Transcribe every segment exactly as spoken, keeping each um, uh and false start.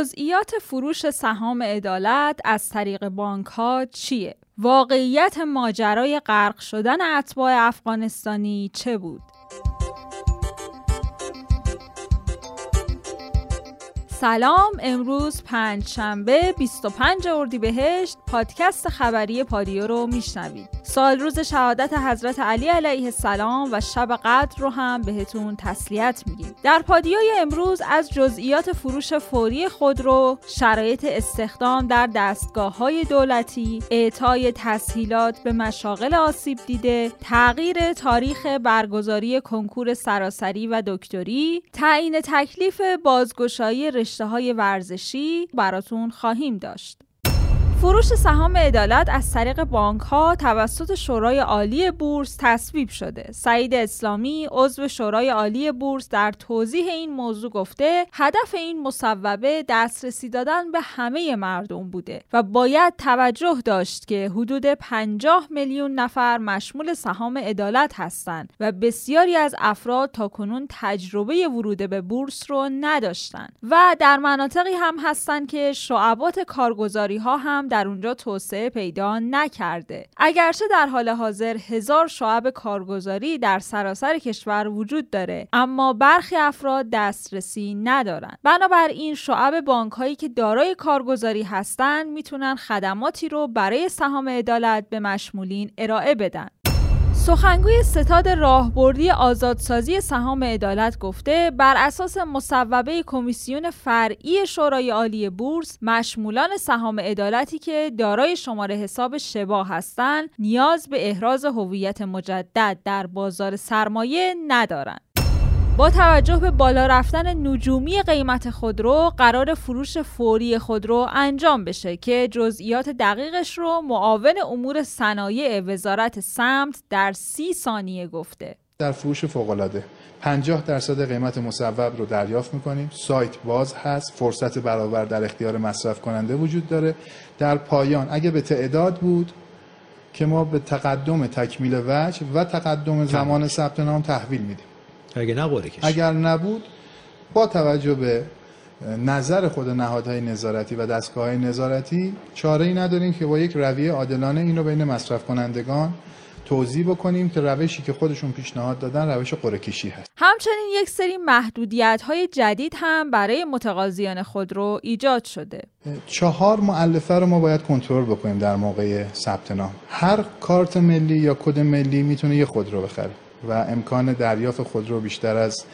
جزئیات فروش سهام عدالت از طریق بانک‌ها چیه؟ واقعیت ماجرای غرق شدن اتباع افغانستانی چه بود؟ سلام، امروز پنج شنبه بیست و پنج اردیبهشت پادکست خبری پادیو رو میشنوید. سال روز شهادت حضرت علی علیه السلام و شب قدر رو هم بهتون تسلیت میگیم. در پادیوی امروز از جزئیات فروش فوری خودرو، شرایط استخدام در دستگاه‌های دولتی، اعطای تسهیلات به مشاغل آسیب دیده، تغییر تاریخ برگزاری کنکور سراسری و دکتری، تعیین تکلیف بازگشایی رشته‌های ورزشی براتون خواهیم داشت. فروش سهام عدالت از طریق بانک‌ها توسط شورای عالی بورس تصویب شده. سعید اسلامی، عضو شورای عالی بورس، در توضیح این موضوع گفته هدف این مصوبه دسترسی دادن به همه مردم بوده و باید توجه داشت که حدود پنجاه میلیون نفر مشمول سهام عدالت هستند و بسیاری از افراد تاکنون تجربه ورود به بورس رو نداشتند و در مناطقی هم هستند که شعبات کارگزاری‌ها هم در اونجا توسعه پیدا نکرده. اگرچه در حال حاضر هزار شعب کارگزاری در سراسر کشور وجود داره، اما برخی افراد دسترسی ندارن. بنابراین شعب بانک‌هایی که دارای کارگزاری هستن میتونن خدماتی رو برای سهام عدالت به مشمولین ارائه بدن. سخنگوی ستاد راهبردی آزادسازی سهام عدالت گفته بر اساس مصوبه کمیسیون فرعی شورای عالی بورس، مشمولان سهام عدالتی که دارای شماره حساب شبا هستند نیاز به احراز هویت مجدد در بازار سرمایه ندارند. با توجه به بالا رفتن نجومی قیمت خودرو، قرار فروش فوری خودرو انجام بشه که جزئیات دقیقش رو معاون امور صنایع وزارت سمت در سی ثانیه گفته. در فروش فوق‌العاده پنجاه درصد قیمت مصوب رو دریافت می‌کنیم. سایت باز هست، فرصت برابر در اختیار مصرف کننده وجود داره. در پایان اگه به تعداد بود که ما به تقدم تکمیل وجه و تقدم زمان ثبت نام تحویل میدیم. اگر, اگر نبود با توجه به نظر خود نهادهای نظارتی و دستگاه‌های نظارتی چاره‌ای نداریم که با یک رویه عادلانه اینو بین مصرف کنندگان توضیح بکنیم که روشی که خودشون پیشنهاد دادن روش قرعه کشی هست. همچنین یک سری محدودیت‌های جدید هم برای متقاضیان خودرو ایجاد شده. چهار مؤلفه رو ما باید کنترل بکنیم در موقع ثبت نام. هر کارت ملی یا کد ملی میتونه یه خودرو بخره و امکان دریافت خودرو بیشتر از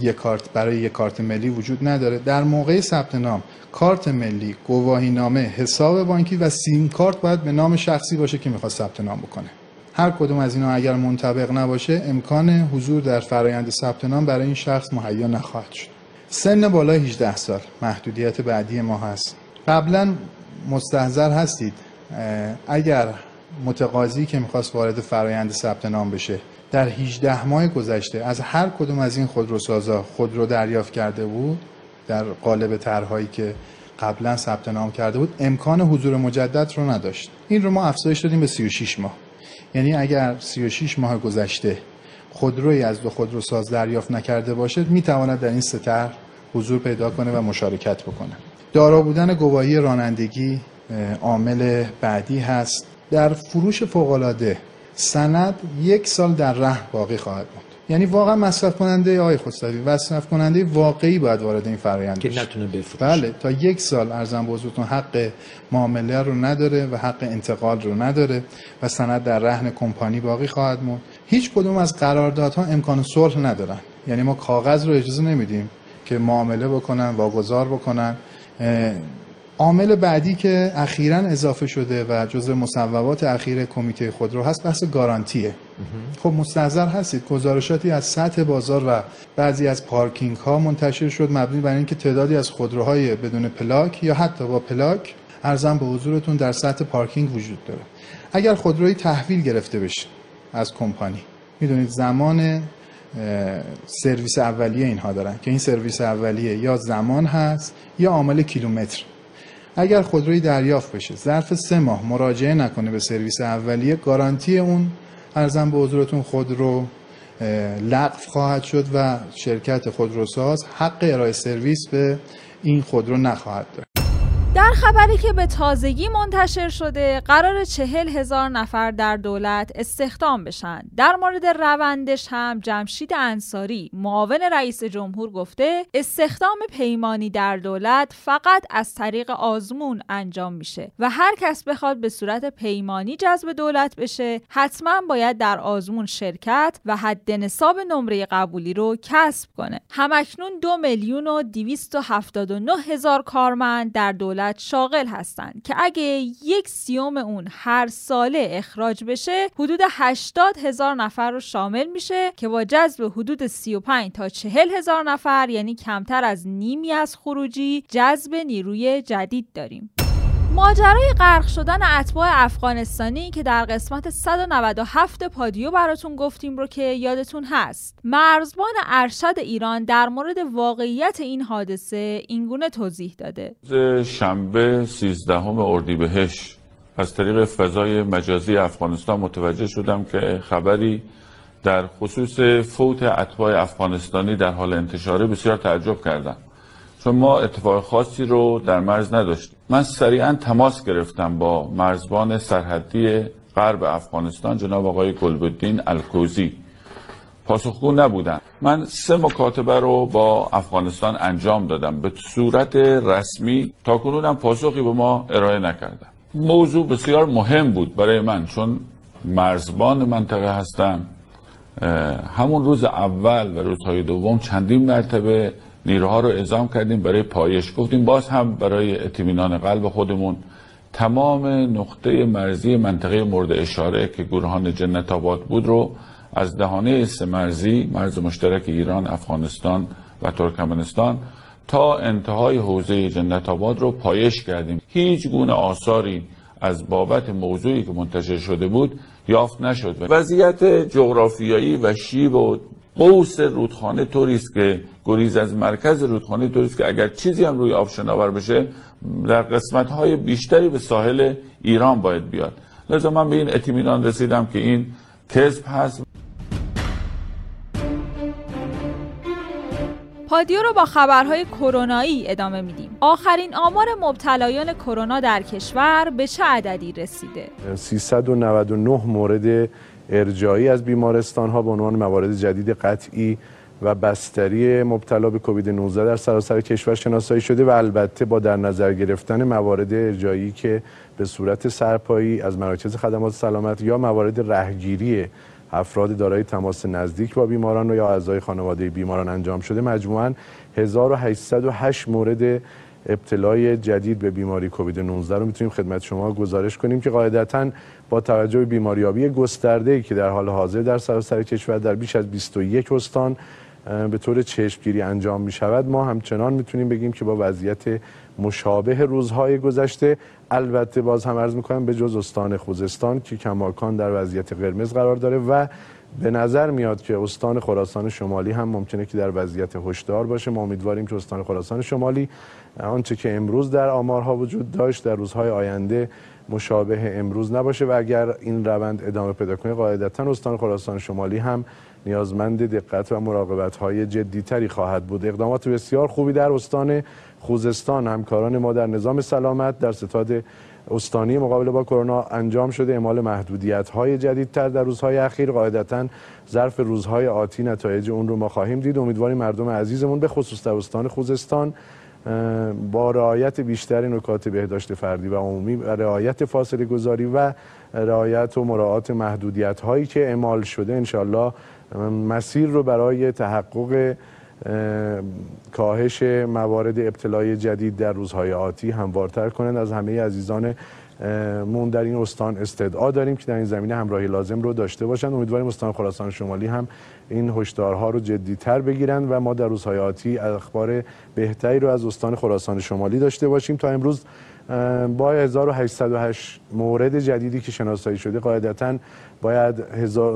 یک کارت برای یک کارت ملی وجود نداره. در موقع ثبت نام کارت ملی، گواهینامه، حساب بانکی و سیم کارت باید به نام شخصی باشه که میخواد ثبت نام بکنه. هر کدوم از اینا اگر منطبق نباشه امکان حضور در فرایند ثبت نام برای این شخص مهیا نخواهد شد. سن بالای هجده سال محدودیت بعدی ما هست. قبلا مستحضر هستید، اگر متقاضی که میخواست وارد فرایند ثبت نام بشه در هجده ماه گذشته از هر کدوم از این خودروسازا خودرو دریافت کرده بود در قالب طرح‌هایی که قبلا ثبت نام کرده بود، امکان حضور مجدد رو نداشت. این رو ما افزایش دادیم به سی و شش ماه. یعنی اگر سی و شش ماه گذشته خودرویی از دو خودروساز دریافت نکرده باشه میتواند در این سه طرح حضور پیدا کنه و مشارکت بکنه. دارا بودن گواهی رانندگی عامل بعدی هست. در فروش فوق‌العاده سند یک سال در ره باقی خواهد بود. یعنی واقعا مصرف کننده آقای خسروی مصرف کننده واقعی باید وارد این فرآیند بشه که نتونه بفروشه. بله، تا یک سال ارزم به حضورتون حق معامله رو نداره و حق انتقال رو نداره و سند در رهن کمپانی باقی خواهد موند. هیچ کدوم از قراردادها امکان صلح ندارن. یعنی ما کاغذ رو اجازه نمیدیم که معامله بکنن، واگذار بکنن. عامل بعدی که اخیراً اضافه شده و جزو مصوبات اخیر کمیته خودرو هست بحث گارانتیه. خب مستحضر هستید گزارشاتی از سطح بازار و بعضی از پارکینگ ها منتشر شد مبنی بر اینکه تعدادی از خودروهای بدون پلاک یا حتی با پلاک ارزم به حضورتون در سطح پارکینگ وجود داره. اگر خودرویی تحویل گرفته بشه از کمپانی، میدونید زمان سرویس اولیه اینها دارن که این سرویس اولیه یا زمان هست یا عامل کیلومتر. اگر خودرویی دریافت بشه ظرف سه ماه مراجعه نکنه به سرویس اولیه، گارانتی اون ارزم به حضورتون خودرو لغو خواهد شد و شرکت خودروساز حق ارائه سرویس به این خودرو نخواهد داشت. در خبری که به تازگی منتشر شده، قرار چهل هزار نفر در دولت استخدام بشن. در مورد روندش هم جمشید انصاری، معاون رئیس جمهور، گفته استخدام پیمانی در دولت فقط از طریق آزمون انجام میشه و هر کس بخواد به صورت پیمانی جذب دولت بشه، حتما باید در آزمون شرکت و حد نصاب نمره قبولی رو کسب کنه. همکنون دو میلیون و دویست و هفتاد و نه هزار کارمند در دولت شاغل هستند که اگه یک سیوم اون هر ساله اخراج بشه، حدود هشتاد هزار نفر رو شامل میشه که با جذب حدود سی و پنج تا چهل هزار نفر، یعنی کمتر از نیمی از خروجی، جذب نیروی جدید داریم. ماجرای غرق شدن اتباع افغانستانی که در قسمت صد و نود و هفت پادیو براتون گفتیم رو که یادتون هست. مرزبان ارشد ایران در مورد واقعیت این حادثه اینگونه توضیح داده: شنبه سیزدهم اردیبهشت از طریق فضای مجازی افغانستان متوجه شدم که خبری در خصوص فوت اتباع افغانستانی در حال انتشاره. بسیار تعجب کردم، چون ما اتفاق خاصی رو در مرز نداشتیم. من سریعا تماس گرفتم با مرزبان سرحدی غرب افغانستان جناب آقای گلبدین الکوزی، پاسخگو نبودن. من سه مکاتبه رو با افغانستان انجام دادم به صورت رسمی، تا کنونم پاسخی به ما ارائه نکردن. موضوع بسیار مهم بود برای من، چون مرزبان منطقه هستم. همون روز اول و روزهای دوم چندین مرتبه نیروها رو اعزام کردیم برای پایش. گفتیم باز هم برای اطمینان قلب خودمون تمام نقطه مرزی منطقه مورد اشاره که گروهان جنت آباد بود رو از دهانه سه مرزی، مرز مشترک ایران، افغانستان و ترکمنستان، تا انتهای حوزه جنت آباد رو پایش کردیم. هیچ گونه آثاری از بابت موضوعی که منتشر شده بود یافت نشد. وضعیت جغرافیایی و شیب و قوس رودخانه توریست که گریز از مرکز رودخانه توریست که اگر چیزی هم روی آب شناور بشه، در قسمت‌های بیشتری به ساحل ایران باید بیاد. لذا من به این اطمینان رسیدم که این کذب هست. پادیو رو با خبرهای کرونایی ادامه میدیم. آخرین آمار مبتلایان کرونا در کشور به چه عددی رسیده؟ سیصد و نود و نه مورد ارجاعی از بیمارستان‌ها به عنوان موارد جدید قطعی و بستری مبتلا به کووید نوزده در سراسر کشور شناسایی شده و البته با در نظر گرفتن موارد ارجاعی که به صورت سرپایی از مراکز خدمات سلامت یا موارد رهگیری افراد دارای تماس نزدیک با بیماران و یا اعضای خانواده بیماران انجام شده، مجموعاً هزار و هشتصد و هشت مورد ابتلای جدید به بیماری کووید نوزده رو میتونیم خدمت شما گزارش کنیم که قاعدتاً با توجه به بیماریابی گسترده‌ای که در حال حاضر در سراسر کشور در بیش از بیست و یک استان به طور چشمگیری انجام می شود، ما همچنان میتونیم بگیم که با وضعیت مشابه روزهای گذشته، البته باز هم عرض میکنم به جز استان خوزستان که کماکان در وضعیت قرمز قرار داره و به نظر میاد که استان خراسان شمالی هم ممکنه که در وضعیت هشدار باشه. ما امیدواریم که استان خراسان شمالی آنچه که امروز در آمارها وجود داشت در روزهای آینده مشابه امروز نباشه و اگر این روند ادامه پیدا کنه، قاعدتاً استان خراسان شمالی هم نیازمند دقت و مراقبت‌های جدی‌تری خواهد بود. اقدامات بسیار خوبی در استان خوزستان همکاران ما در نظام سلامت در ستاد استانی مقابله با کرونا انجام شده. اعمال محدودیت‌های جدیدتر در روزهای اخیر، قاعدتاً ظرف روزهای آتی نتایج اون رو ما خواهیم دید. امیدواریم مردم عزیزمون به خصوص در استان خوزستان با رعایت بیشتر نکات بهداشت فردی و عمومی و رعایت فاصله گذاری و رعایت و مراعات محدودیت‌هایی که اعمال شده، انشالله مسیر رو برای تحقق کاهش موارد ابتلای جدید در روزهای آتی هموارتر کنند. از همه عزیزان مون در این استان استدعا داریم که در این زمینه همراهی لازم رو داشته باشند. امیدواریم استان خراسان شمالی هم این هشدارها رو جدی‌تر بگیرند و ما در روزهای آتی اخبار بهتری رو از استان خراسان شمالی داشته باشیم. تا امروز با هزار و هشتصد و هشت مورد جدیدی که شناسایی شده، قاعدتاً باید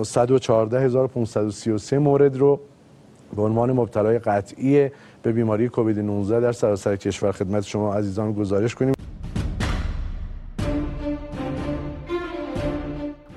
صد و چهارده هزار و پانصد و سی و سه مورد رو به عنوان مبتلای قطعی به بیماری کووید نوزده در سراسر کشور خدمت شما عزیزان گزارش کنیم.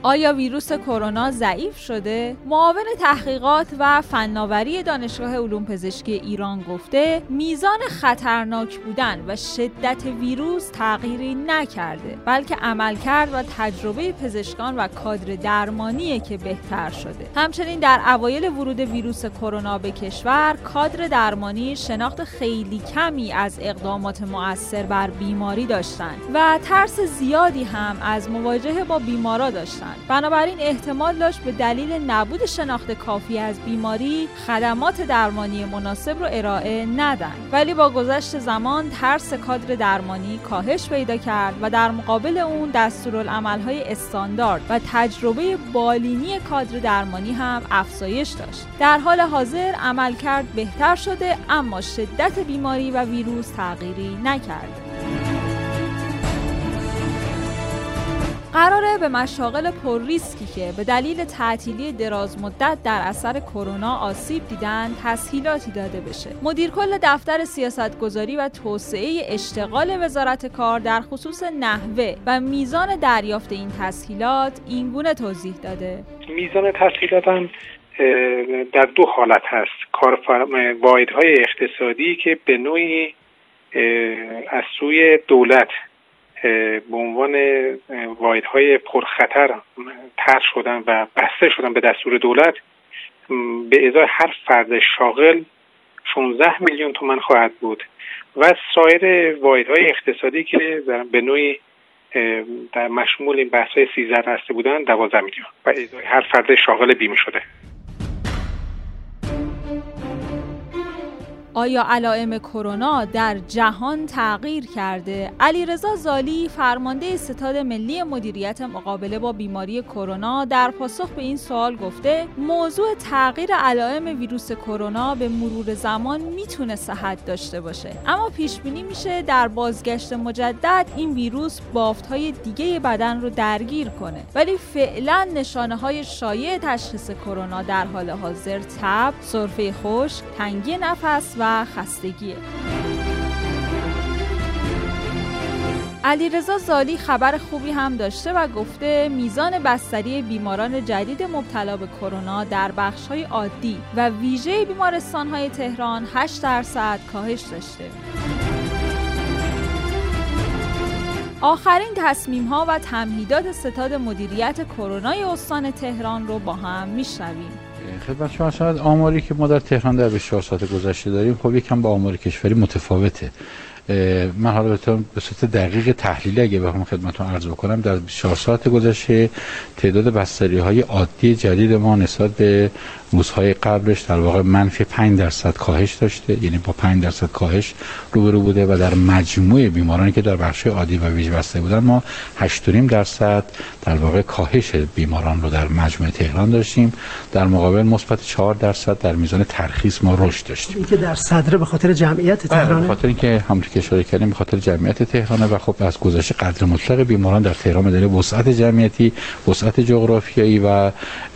آیا ویروس کرونا ضعیف شده؟ معاون تحقیقات و فناوری دانشگاه علوم پزشکی ایران گفته میزان خطرناک بودن و شدت ویروس تغییری نکرده، بلکه عملکرد و تجربه پزشکان و کادر درمانیه که بهتر شده. همچنین در اوایل ورود ویروس کرونا به کشور، کادر درمانی شناخت خیلی کمی از اقدامات مؤثر بر بیماری داشتند و ترس زیادی هم از مواجهه با بیمارا داشتند. بنابراین احتمال داشت به دلیل نبود شناخت کافی از بیماری، خدمات درمانی مناسب رو ارائه ندن. ولی با گذشت زمان ترس کادر درمانی کاهش پیدا کرد و در مقابل اون دستورالعمل‌های استاندارد و تجربه بالینی کادر درمانی هم افزایش داشت. در حال حاضر عملکرد بهتر شده، اما شدت بیماری و ویروس تغییری نکرد. قراره به مشاغل پر ریسکی که به دلیل تعطیلی دراز مدت در اثر کرونا آسیب دیدن تسهیلاتی داده بشه. مدیرکل دفتر سیاستگذاری و توسعه اشتغال وزارت کار در خصوص نحوه و میزان دریافت این تسهیلات اینگونه توضیح داده: میزان تسهیلات هم در دو حالت هست. کارفرما واحدهای اقتصادی که به نوعی از سوی دولت به عنوان واحدهای پرخطر طرح شدن و بسته شدن به دستور دولت، به ازای هر فرد شاغل شانزده میلیون تومان خواهد بود و سایر واحدهای اقتصادی که به نوعی در مشمول این بحث‌های سیزده هسته بودن دوازده میلیون و ازای هر فرد شاغل بیمه شده. آیا علائم کرونا در جهان تغییر کرده؟ علیرضا زالی، فرمانده ستاد ملی مدیریت مقابله با بیماری کرونا، در پاسخ به این سوال گفته موضوع تغییر علائم ویروس کرونا به مرور زمان میتونه صحت داشته باشه، اما پیش بینی میشه در بازگشت مجدد این ویروس بافت‌های دیگه بدن رو درگیر کنه. ولی فعلا نشانه‌های شایع تشخیص کرونا در حال حاضر تب، سرفه خشک، تنگی نفس و و خستگیه. علیرضا زالی خبر خوبی هم داشته و گفته میزان بستری بیماران جدید مبتلا به کرونا در بخش‌های عادی و ویژه بیمارستان‌های تهران هشت درصد کاهش داشته. آخرین تصمیم‌ها و تمهیدات ستاد مدیریت کرونای استان تهران رو با هم می‌شنویم. خدمت شما شاید آماری که ما در تهران در بیست و چهار ساعت گذشته داریم خب یکم با آمار کشوری متفاوته. من حالا بهتون به صورت دقیق تحلیلی اگه بخوام خدمتتون عرض بکنم، در بیست و چهار ساعت گذشته تعداد بستری‌های عادی جدید ما نسبت به روزهای قبلش در واقع منفی پنج درصد کاهش داشته، یعنی با پنج درصد کاهش روبرو بوده و در مجموع بیمارانی که در بخش عادی و ویژه بسته بودن ما هشت و نیم درصد در واقع کاهش بیماران رو در مجموع تهران داشتیم. در مقابل مثبت چهار درصد در میزان ترخیص ما رشد داشتیم. این که در صدر به خاطر جمعیت تهران، به خاطر اینکه همونطور که اشاره کردیم به خاطر جمعیت تهران و خب از گذشت قدر مطلق بیماران در تهران به دلیل وسعت جمعیتی، وسعت جغرافیایی و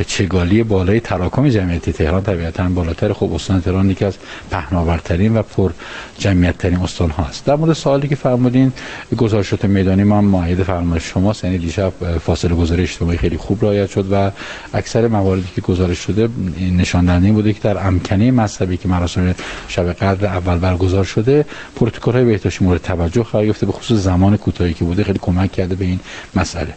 چگالی بالای تراکم جمعیت تهران طبیعتاً بالاتر. خب استان تهران یکی از پهناورترین و پر جمعیت‌ترین استان هاست. در مورد سوالی که فرمودین، گزارشات میدانی ما ماهیت فرمایش شماست، یعنی دیشب فاصله گذاری اجتماعی خیلی خوب رعایت شد و اکثر مواردی که گزارش شده نشان دهنده این بوده که در امکنه مذهبی که مراسم شب قدر اول برگزار شده، پروتکل‌های بهداشتی مورد توجه قرار گرفته، به خصوص زمان کوتاهی که بوده خیلی کمک کرده به این مسئله.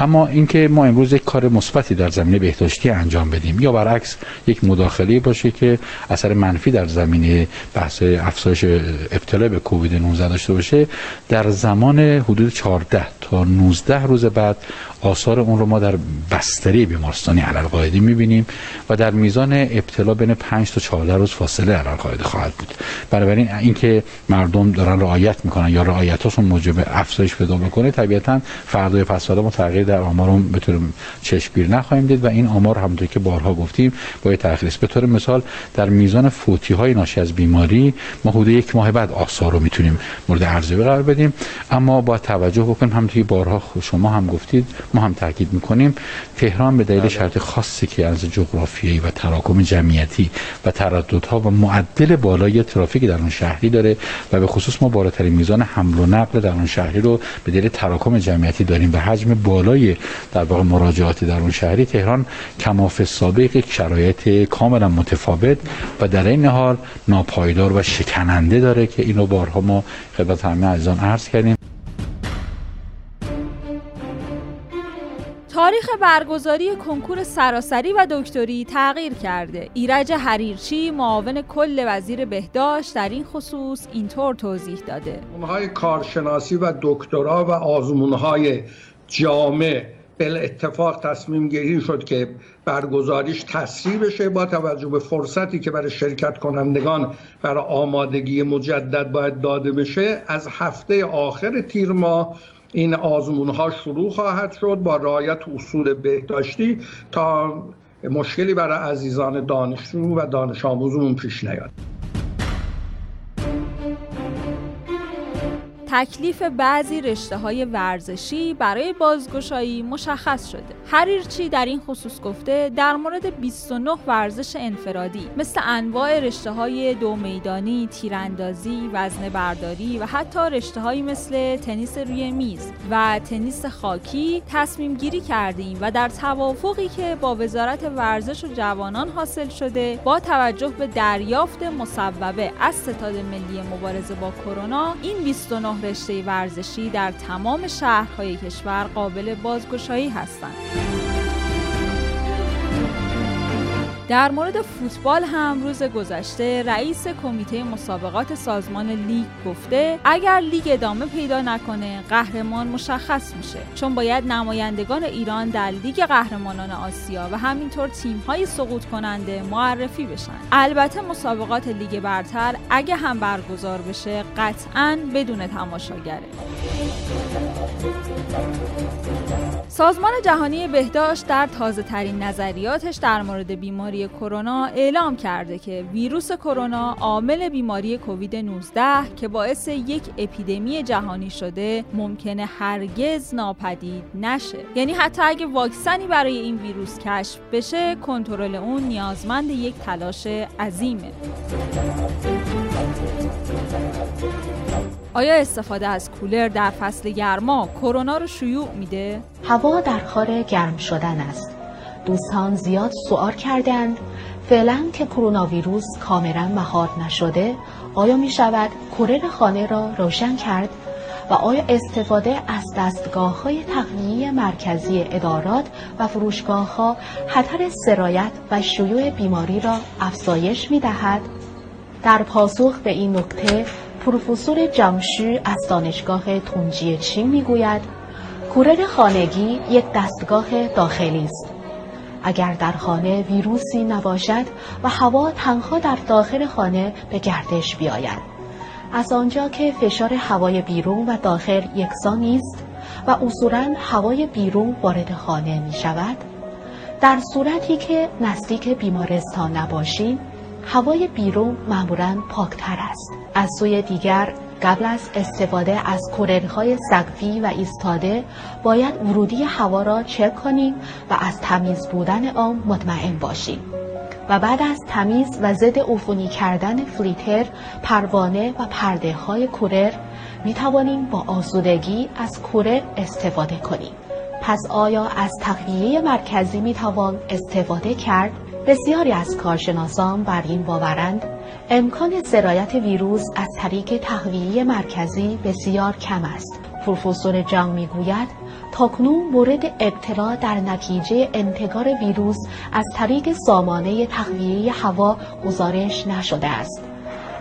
اما اینکه ما امروز یک کار مثبتی در زمینه بهداشتی انجام بدیم یا برعکس یک مداخله باشه که اثر منفی در زمینه بحث افزایش ابتلا به کووید نوزده داشته باشه، در زمان حدود چهارده تا نوزده روز بعد آثار اون رو ما در بستری بیمارستانی علالقاعده می‌بینیم و در میزان ابتلا بین پنج تا چهارده روز فاصله علالقاعده خواهد بود. بنابراین اینکه مردم دارن رعایت میکنن یا رعایتشون موجب افزایش پیدا بکنه، طبیعتاً فردا پس‌فردا ما تغییر در آمار اون به طور چشمگیر نخواهیم دید و این آمار همونطور که بارها گفتیم با تأخیر است. به طور مثال در میزان فوتی های ناشی از بیماری ما حدود یک ماه بعد آثار رو میتونیم مورد ارزیابی قرار بدیم، اما با توجه بکنیم، همونطوری بارها شما هم گفتید ما هم تاکید میکنیم، تهران به دلیل شرط خاصی که از جغرافیایی و تراکم جمعیتی و ترددها و معدل بالای ترافیک در اون شهری داره و به خصوص ما بالاترین میزان حمل و نقل در اون شهری رو به دلیل تراکم جمعیتی داریم و حجم بالای در واقع مراجعات در اون شهری، تهران کماف سابق یک شرایط کاملا متفاوت و در این حال ناپایدار و شکننده داره که اینو بارها ما خدمت همه عزیزان عرض کردیم. تاریخ برگزاری کنکور سراسری و دکتری تغییر کرده. ایرج حریرچی معاون کل وزیر بهداشت در این خصوص اینطور توضیح داده: اونهای کارشناسی و دکترا و آزمونهای جامع بالاتفاق تصمیم گیری شد که برگزاریش تسریع بشه با توجه به فرصتی که برای شرکت کنندگان برای آمادگی مجدد باید داده بشه. از هفته آخر تیر ماه این آزمون‌ها شروع خواهد شد با رعایت اصول بهداشتی تا مشکلی برای عزیزان دانشجو و دانش آموزمون پیش نیاد. تکلیف بعضی رشته‌های ورزشی برای بازگشایی مشخص شده. حریرچی در این خصوص گفته در مورد بیست و نه ورزش انفرادی مثل انواع رشته‌های دو میدانی، تیراندازی، وزنه‌برداری و حتی رشته‌هایی مثل تنیس روی میز و تنیس خاکی تصمیم گیری کردیم و در توافقی که با وزارت ورزش و جوانان حاصل شده، با توجه به دریافت مصوبه از ستاد ملی مبارزه با کرونا، این بیست و نه رشته ورزشی در تمام شهرهای کشور قابل بازگشایی هستند. در مورد فوتبال هم روز گذشته رئیس کمیته مسابقات سازمان لیگ گفته اگر لیگ ادامه پیدا نکنه قهرمان مشخص میشه، چون باید نمایندگان ایران در لیگ قهرمانان آسیا و همینطور تیم‌های سقوط کننده معرفی بشن. البته مسابقات لیگ برتر اگه هم برگزار بشه قطعاً بدون تماشاگره. سازمان جهانی بهداشت در تازه ترین نظریاتش در مورد بیماری کرونا اعلام کرده که ویروس کرونا عامل بیماری کووید نوزده که باعث یک اپیدمی جهانی شده ممکنه هرگز ناپدید نشه. یعنی حتی اگه واکسنی برای این ویروس کشف بشه، کنترل اون نیازمند یک تلاش عظیمه. آیا استفاده از کولر در فصل گرما کرونا رو شیوع میده؟ هوا در خار گرم شدن است. دوستان زیاد سؤال کردند فعلا که کرونا ویروس کاملا مهار نشده، آیا می شود کولر خانه را روشن کرد و آیا استفاده از دستگاه های تقنینی مرکزی ادارات و فروشگاه ها خطر سرایت و شیوع بیماری را افزایش می دهد؟ در پاسخ به این نکته پروفسور جمشی از دانشگاه تونجی چین میگوید کولر خانگی یک دستگاه داخلی است. اگر در خانه ویروسی نباشد و هوا تنها در داخل خانه به گردش بیاید، از آنجا که فشار هوای بیرون و داخل یکسان نیست و اصولاً هوای بیرون وارد خانه می شود، در صورتی که نزدیک بیمارستان نباشیم هوای بیرون معمولاً پاکتر است. از سوی دیگر قبل از استفاده از کولرهای سقفی و ایستاده باید ورودی هوا را چک کنیم و از تمیز بودن آن مطمئن باشیم و بعد از تمیز و ضد عفونی کردن فیلتر، پروانه و پرده های کولر می توانیم با آسودگی از کولر استفاده کنیم. پس آیا از تقویه مرکزی می توان استفاده کرد؟ بسیاری از کارشناسان بر این باورند امکان سرایت ویروس از طریق تهویه مرکزی بسیار کم است. پروفسور جان میگوید تاکنون مورد ابتلا در نتیجه انتقال ویروس از طریق سامانه تهویه هوا گزارش نشده است،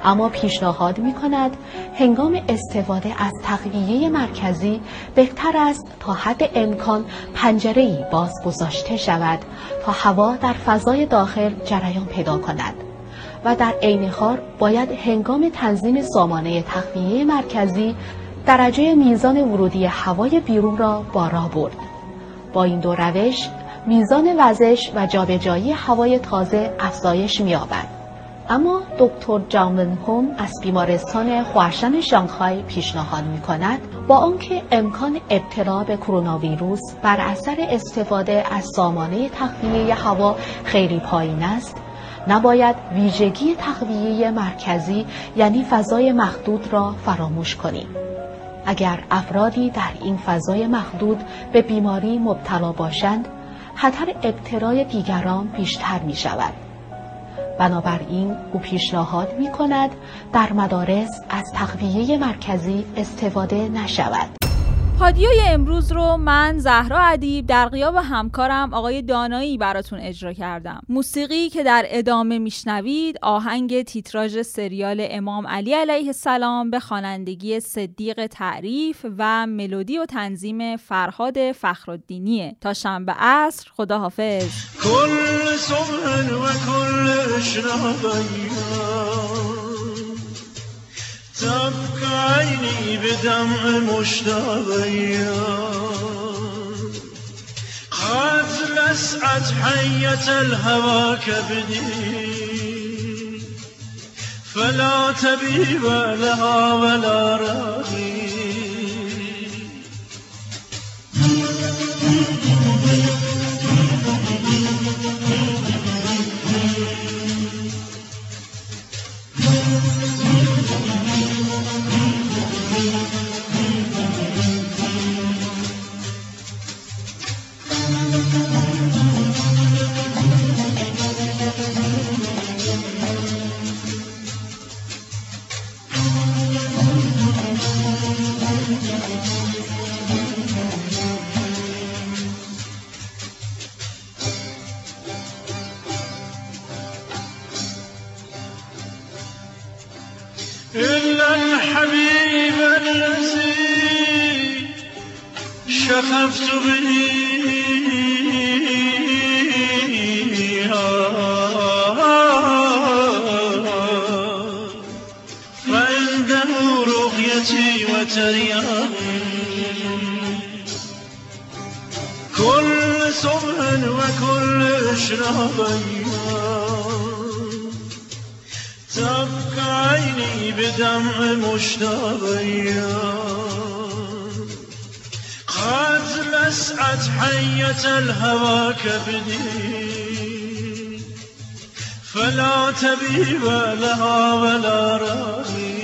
اما پیشنهاد میکند هنگام استفاده از تهویه مرکزی بهتر است تا حد امکان پنجره‌ای باز گذاشته شود تا هوا در فضای داخل جریان پیدا کند و در عین حال باید هنگام تنظیم سامانه تهویه مرکزی درجه میزان ورودی هوای بیرون را بالا برد. با این دو روش میزان وزش و جابجایی هوای تازه افزایش می‌یابد. اما دکتر جانگون هوم از بیمارستان خوارشن شانگهای پیشنهاد می‌کند با آنکه امکان ابتلا به کرونا ویروس بر اثر استفاده از سامانه تخلیه هوا خیلی پایین است، نباید ویژگی تخلیه مرکزی یعنی فضای محدود را فراموش کنیم. اگر افرادی در این فضای محدود به بیماری مبتلا باشند، خطر ابتلای دیگران بیشتر می شود. بنابراین او پیشنهاد می کند در مدارس از تخلیه مرکزی استفاده نشود. پادیای امروز رو من زهرا ادیب در غیاب همکارم آقای دانایی براتون اجرا کردم. موسیقی که در ادامه میشنوید آهنگ تیتراژ سریال امام علی علیه السلام به خوانندگی صدیق تعریف و ملودی و تنظیم فرهاد فخرالدینیه. تا شنبه عصر، خداحافظ. کل صبح و کل اشراقیان تبک عینی به دمع مشتاقیان قد لسعت حیة الهوا کبدی فلا طبیب لها ولا راقی. إلا الحبيب الذي شغفت به فعنده رؤيتي وترياني كل صبح وكل إشراقيان تبكى عيني بدمع مشتاقيان قد لسعت حية الهوى كبدي فلا طبيب لها ولا راقي.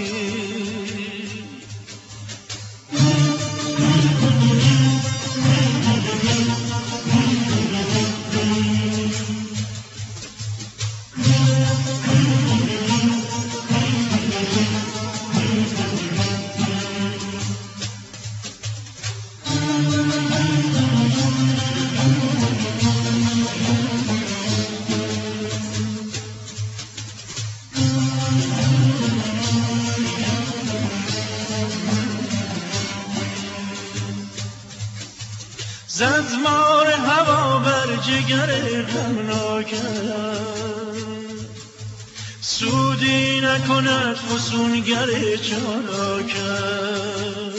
زد مار هوا بر جگر غمناکم سودی نکند فسونگر چالاکم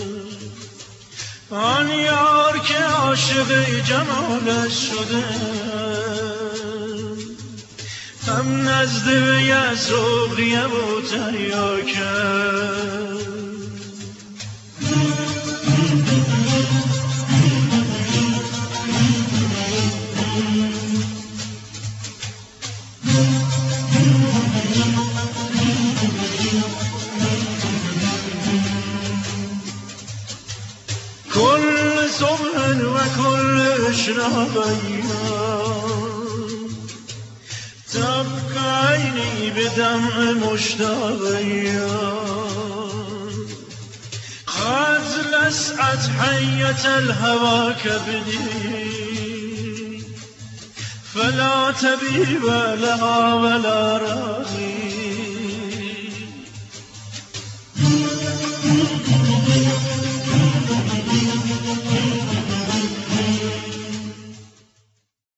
آن یار که عاشق جمالش شده هم نزد وی از رقیه و تریاکم. كل صبح وكل إشراقيان تبكى عيني بدمع مشتاقيان قد لسعت حية الهوى كبدي فلا طبيب لها ولا راقي.